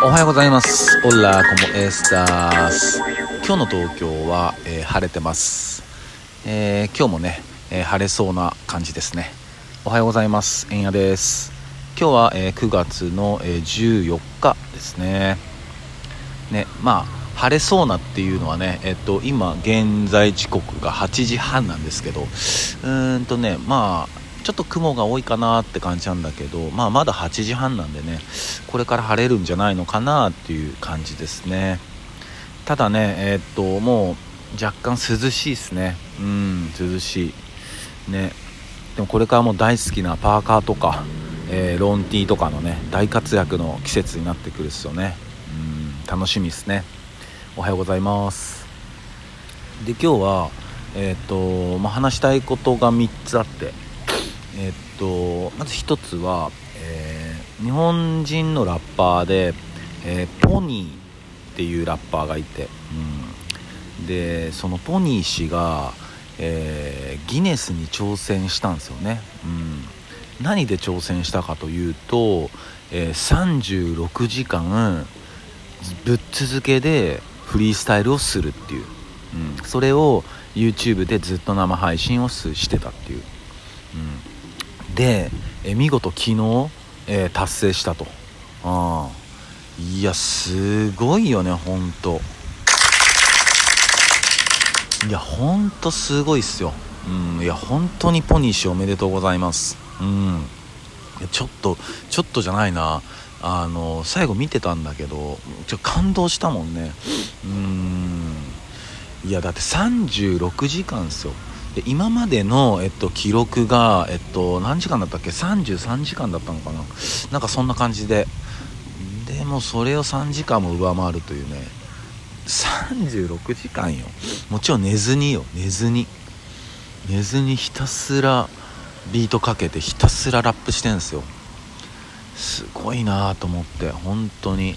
おはようございます。オラコモエスタース。今日の東京は、晴れてます、今日もね、晴れそうな感じですね。おはようございます。円谷です。今日は、9月の、14日ですね。まあ晴れそうなっていうのはね、今現在時刻が8時半なんですけど、まあちょっと雲が多いかなって感じなんだけど、まだ8時半なんでね、これから晴れるんじゃないのかなっていう感じですね。ただね、もう若干涼しいですね。涼しいね。でもこれからも大好きなパーカーとか、ロンティーとかのね、大活躍の季節になってくるっすよね。楽しみですね。おはようございます。で、今日は、話したいことが3つあって、まず一つは、日本人のラッパーで、ポニーっていうラッパーがいて、でそのポニー氏が、ギネスに挑戦したんですよね。何で挑戦したかというと、36時間ぶっ続けでフリースタイルをするっていう、それを YouTube でずっと生配信をしてたっていう、で見事昨日、達成したと。いやすごいよね。ほんとすごいっすよ。本当にポニー氏おめでとうございます。ちょっとじゃないな、最後見てたんだけど感動したもんね。いやだって36時間ですよ。で今までの、記録が、何時間だったっけ、33時間だったのかな、なんかそんな感じで、でもそれを3時間も上回るというね。36時間よ。もちろん寝ずにひたすらビートかけてひたすらラップしてんですよ。すごいなと思って本当に。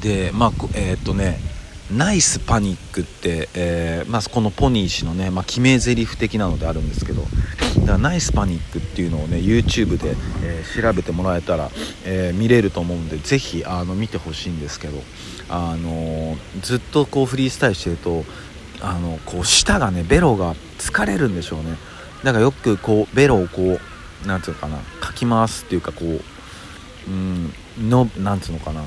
でナイスパニックって、このポニー氏のね、決め台詞的なのであるんですけど、だからナイスパニックっていうのをね YouTube で、調べてもらえたら、見れると思うんで、ぜひ見てほしいんですけど、ずっとこうフリースタイルしてるとこう舌がね、ベロが疲れるんでしょうね。だからよくこうベロをこうなんつうのかな、かき回すっていうか、こうのなんつうのかな、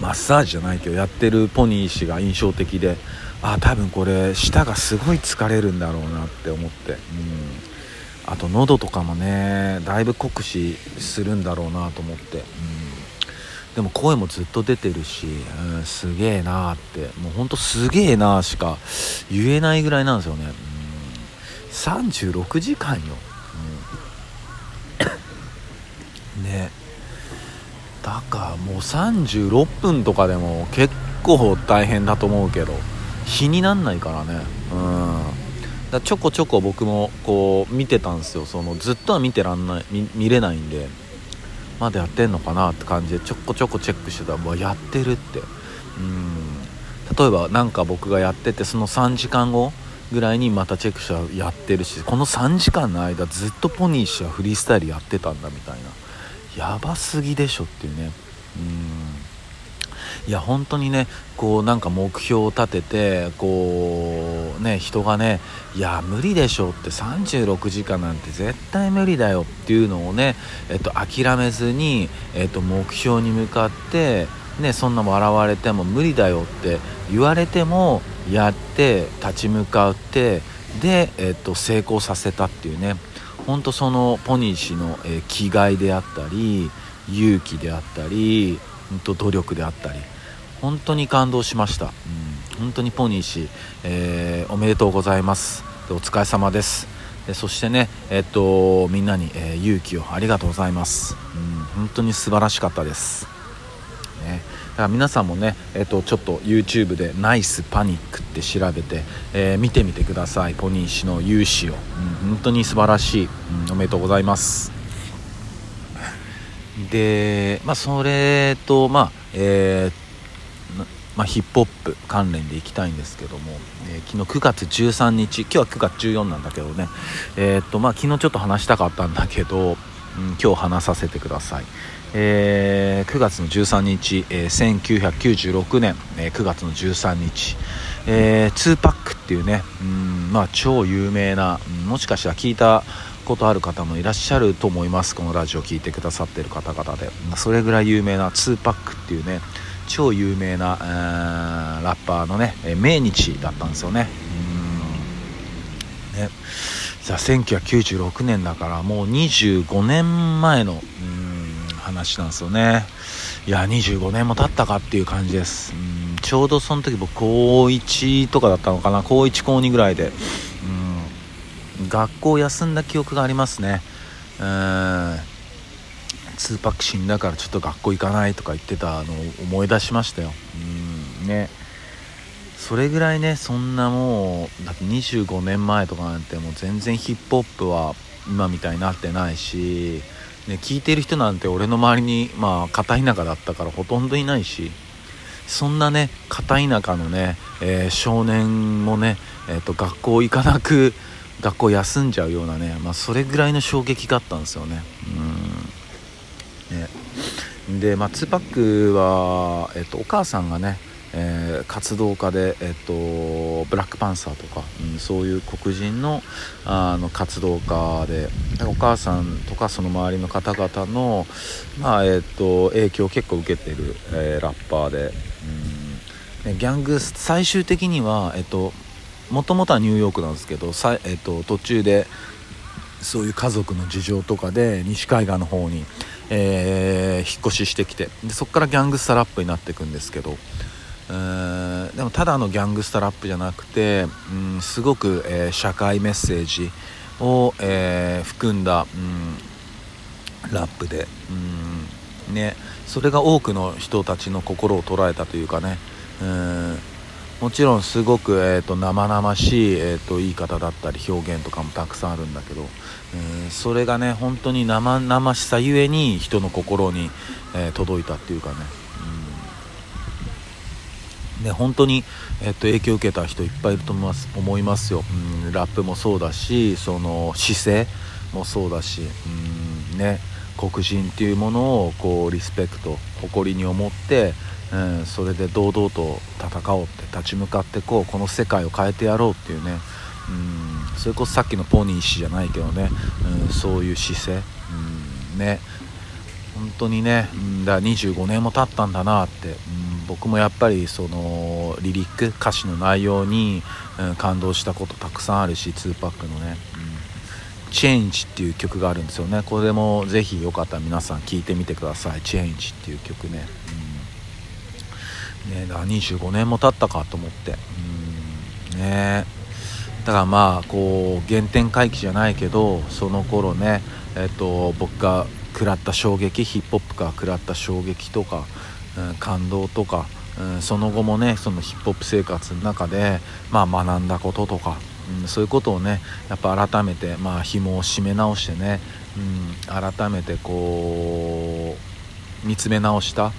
マッサージじゃないけどやってるポニー氏が印象的で、多分これ舌がすごい疲れるんだろうなって思って、あと喉とかもねだいぶ酷使するんだろうなと思って、でも声もずっと出てるし、すげえなーって、もうほんとすげえなーしか言えないぐらいなんですよね。36時間よ、ね。だからもう36分とかでも結構大変だと思うけど、日になんないからね。だちょこちょこ僕もこう見てたんですよ。ずっとは見れないんで、まだやってんのかなって感じでちょこちょこチェックしてたら、やってるって。例えばなんか僕がやってて、その3時間後ぐらいにまたチェックしたらやってるし、この3時間の間ずっとポニー氏はフリースタイルやってたんだみたいな、やばすぎでしょっていうね。いや本当にね、こうなんか目標を立ててこうね、人がね、いや無理でしょって、36時間なんて絶対無理だよっていうのをね、諦めずに、目標に向かってね、そんな笑われても無理だよって言われてもやって立ち向かって、で、成功させたっていうね。本当そのポニー氏の、気概であったり勇気であったり努力であったり、本当に感動しました。本当にポニー氏、おめでとうございます。でお疲れ様です。でそしてね、みんなに、勇気をありがとうございます。本当に素晴らしかったです、ね。だから皆さんもね、ちょっと YouTube でナイスパニックって調べて、見てみてください。ポニー氏の勇姿を、本当に素晴らしい、おめでとうございます。で、それと、ヒップホップ関連でいきたいんですけども、昨日9月13日今日は9月14なんだけどね、昨日ちょっと話したかったんだけど、今日話させてください。9月の13日、1996年、9月の13日、2パックっていうね、超有名な、もしかしたら聞いたことある方もいらっしゃると思います。このラジオ聞いてくださっている方々で、それぐらい有名な2パックっていうね、超有名なラッパーのね、命日だったんですよね。1996年だからもう25年前の話なんですよね。いや25年も経ったかっていう感じです。ちょうどその時僕高1とかだったのかな、高1高2ぐらいで学校休んだ記憶がありますね。2パック死んだからちょっと学校行かないとか言ってたのを思い出しましたよ。それぐらいね、そんなもうだって25年前とかなんてもう全然ヒップホップは今みたいになってないしね、聞いてる人なんて俺の周りに片田舎だったからほとんどいないし、そんなね片田舎のね、少年もね、学校行かなく学校休んじゃうようなね、それぐらいの衝撃があったんですよね。で、2パックは、お母さんがね、活動家で、ブラックパンサーとか、そういう黒人の、活動家で、お母さんとかその周りの方々の、影響を結構受けてる、ラッパーで、ギャング最終的には、もともとはニューヨークなんですけど、途中でそういう家族の事情とかで西海岸の方に、引っ越ししてきて、でそこからギャングスタラップになっていくんですけど、でもただのギャングスタラップじゃなくて、すごく、社会メッセージを、含んだ、ラップで、それが多くの人たちの心を捉えたというかね、もちろんすごく、生々しい、言い方だったり表現とかもたくさんあるんだけど、それがね本当に生々しさゆえに人の心に、届いたっていうかね、本当に、影響を受けた人いっぱいいると思いますよ。ラップもそうだし、その姿勢もそうだし、黒人っていうものをこうリスペクト、誇りに思って、それで堂々と戦おうって、立ち向かってこう、この世界を変えてやろうっていうね、それこそさっきのポニー氏じゃないけどね、そういう姿勢、本当にね、だから25年も経ったんだなって、僕もやっぱりそのリリック、歌詞の内容に、感動したことたくさんあるし、2パックのね、チェンジっていう曲があるんですよね。これもぜひよかったら皆さん聴いてみてください。チェンジっていう曲ね、だから25年も経ったかと思って、だからこう原点回帰じゃないけど、その頃ね、僕が食らった衝撃、ヒップホップから食らった衝撃とか、感動とか、その後もねそのヒップホップ生活の中で、学んだこととか、そういうことをねやっぱ改めて、紐を締め直してね、改めてこう見つめ直した、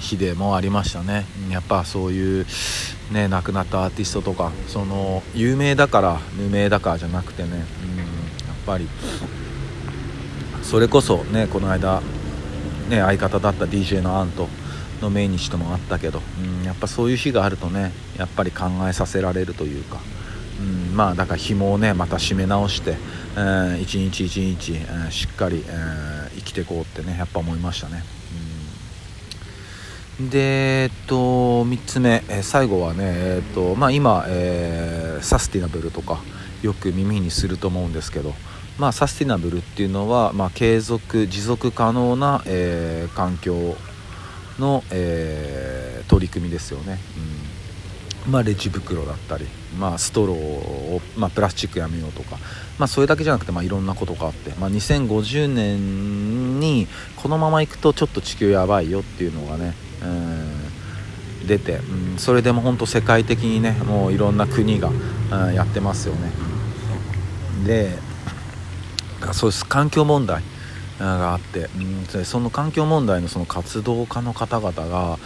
日でもありましたね。やっぱそういう、亡くなったアーティストとか、その有名だから無名だからじゃなくてね、やっぱりそれこそね、この間ね相方だった DJ のアントの命日ともあったけど、やっぱそういう日があるとね、やっぱり考えさせられるというか、だから紐をねまた締め直して、一日一日、しっかり、生きていこうってねやっぱ思いましたね。で、3つ目、最後はね、今、サスティナブルとかよく耳にすると思うんですけど、サスティナブルっていうのは、継続持続可能な、環境の、取り組みですよね。レジ袋だったり、ストローを、プラスチックやめようとか、それだけじゃなくて、いろんなことがあって、2050年にこのままいくとちょっと地球やばいよっていうのがね、出て、それでも本当世界的にねもういろんな国が、やってますよね。で、そうです、環境問題があって、その環境問題のその活動家の方々が、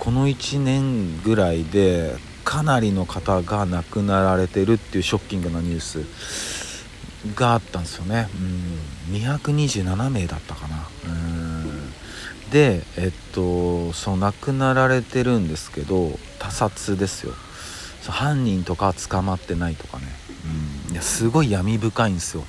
この1年ぐらいでかなりの方が亡くなられてるっていうショッキングなニュースがあったんですよね。227名だったかな。で、その亡くなられてるんですけど、他殺ですよ。犯人とか捕まってないとかね。いや、すごい闇深いんですよ。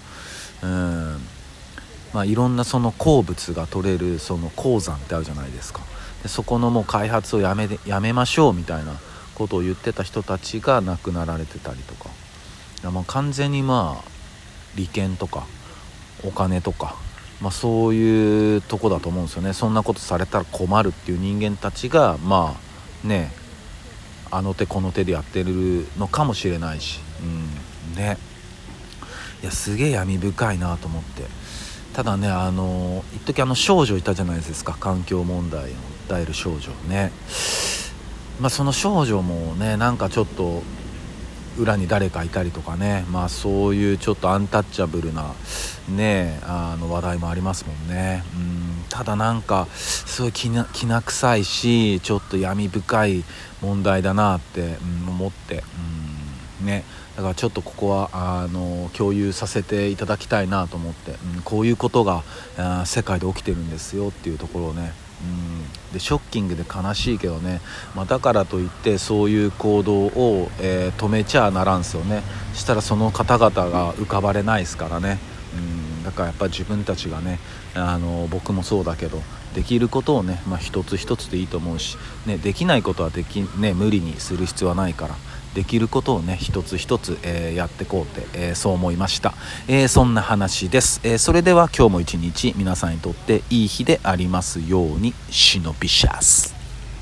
まあ、いろんなその鉱物が取れるその鉱山ってあるじゃないですか。でそこのもう開発をやめましょうみたいなことを言ってた人たちが亡くなられてたりとか、もう完全にまあ利権とかお金とか、まあ、そういうとこだと思うんですよね。そんなことされたら困るっていう人間たちがまあね、あの手この手でやってるのかもしれないし、ね、いやすげえ闇深いなと思って。ただね、一時少女いたじゃないですか、環境問題を訴える少女ね。まあその少女もね、なんかちょっと裏に誰かいたりとかね、まあそういうちょっとアンタッチャブルなね、話題もありますもんね。ただなんかすごいきな臭いし、ちょっと闇深い問題だなって、思って、ね。だからちょっとここは共有させていただきたいなと思って、こういうことが世界で起きてるんですよっていうところをね、でショッキングで悲しいけどね、まあ、だからといってそういう行動を、止めちゃならんすよね。したらその方々が浮かばれないですからね。だからやっぱり自分たちがね、僕もそうだけど、できることをね、まあ、一つ一つでいいと思うし、ね、できないことは無理にする必要はないから、できることをね一つ一つ、やってこうって、そう思いました、そんな話です、それでは今日も一日皆さんにとっていい日でありますように。シノビシャス。